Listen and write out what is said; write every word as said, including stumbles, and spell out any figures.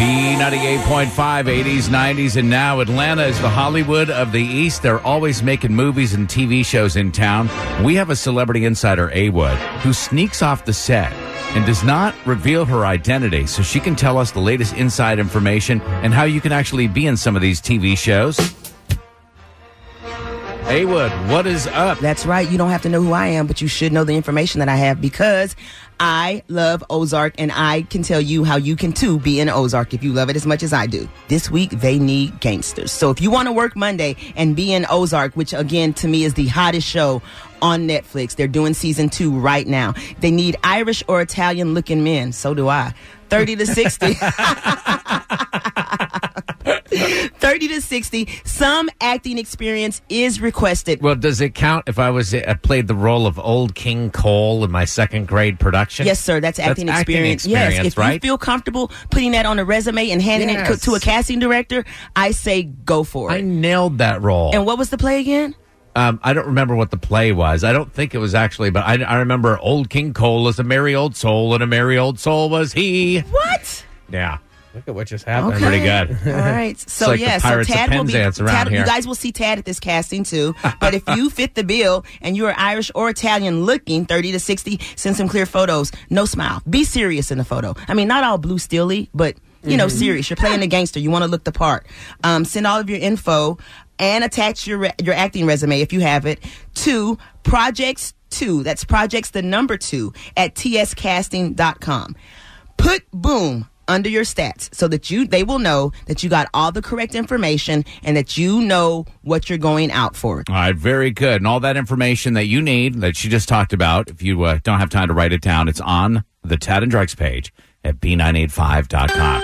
B ninety-eight point five, eighties, nineties, and now. Atlanta is the Hollywood of the East. They're always making movies and T V shows in town. We have a celebrity insider, A-Wood, who sneaks off the set and does not reveal her identity, so she can tell us the latest inside information and how you can actually be in some of these T V shows. A-Wood, what is up? That's right. You don't have to know who I am, but you should know the information that I have, because I love Ozark, and I can tell you how you can, too, be in Ozark if you love it as much as I do. This week, they need gangsters. So if you want to work Monday and be in Ozark, which, again, to me is the hottest show on Netflix. They're doing season two right now. They need Irish or Italian-looking men. So do I. thirty to sixty. thirty to sixty. Some acting experience is requested. Well, does it count if I was I played the role of Old King Cole in my second grade production? Yes, sir. That's acting, that's experience. acting experience. Yes, if right? you feel comfortable putting that on a resume and handing yes. it to a casting director, I say go for it. I nailed that role. And what was the play again? Um, I don't remember what the play was. I don't think it was actually, but I, I remember Old King Cole is a merry old soul, and a merry old soul was he. What? Yeah. Look at what just happened. Okay. Pretty good. All right. So, like yeah, so Tad will be, Tad, you guys will see Tad at this casting, too. But if you fit the bill and you are Irish or Italian looking, thirty to sixty, send some clear photos. No smile. Be serious in the photo. I mean, not all blue stilly, but, you know, mm-hmm. serious. You're playing the gangster. You want to look the part. Um, send all of your info and attach your, re- your acting resume, if you have it, to projects two. That's projects the number two at T S casting dot com. Put boom under your stats, so that you they will know that you got all the correct information and that you know what you're going out for. All right, very good. And all that information that you need that she just talked about, if you uh, don't have time to write it down, it's on the Tad and Drex page at B nine eight five dot com.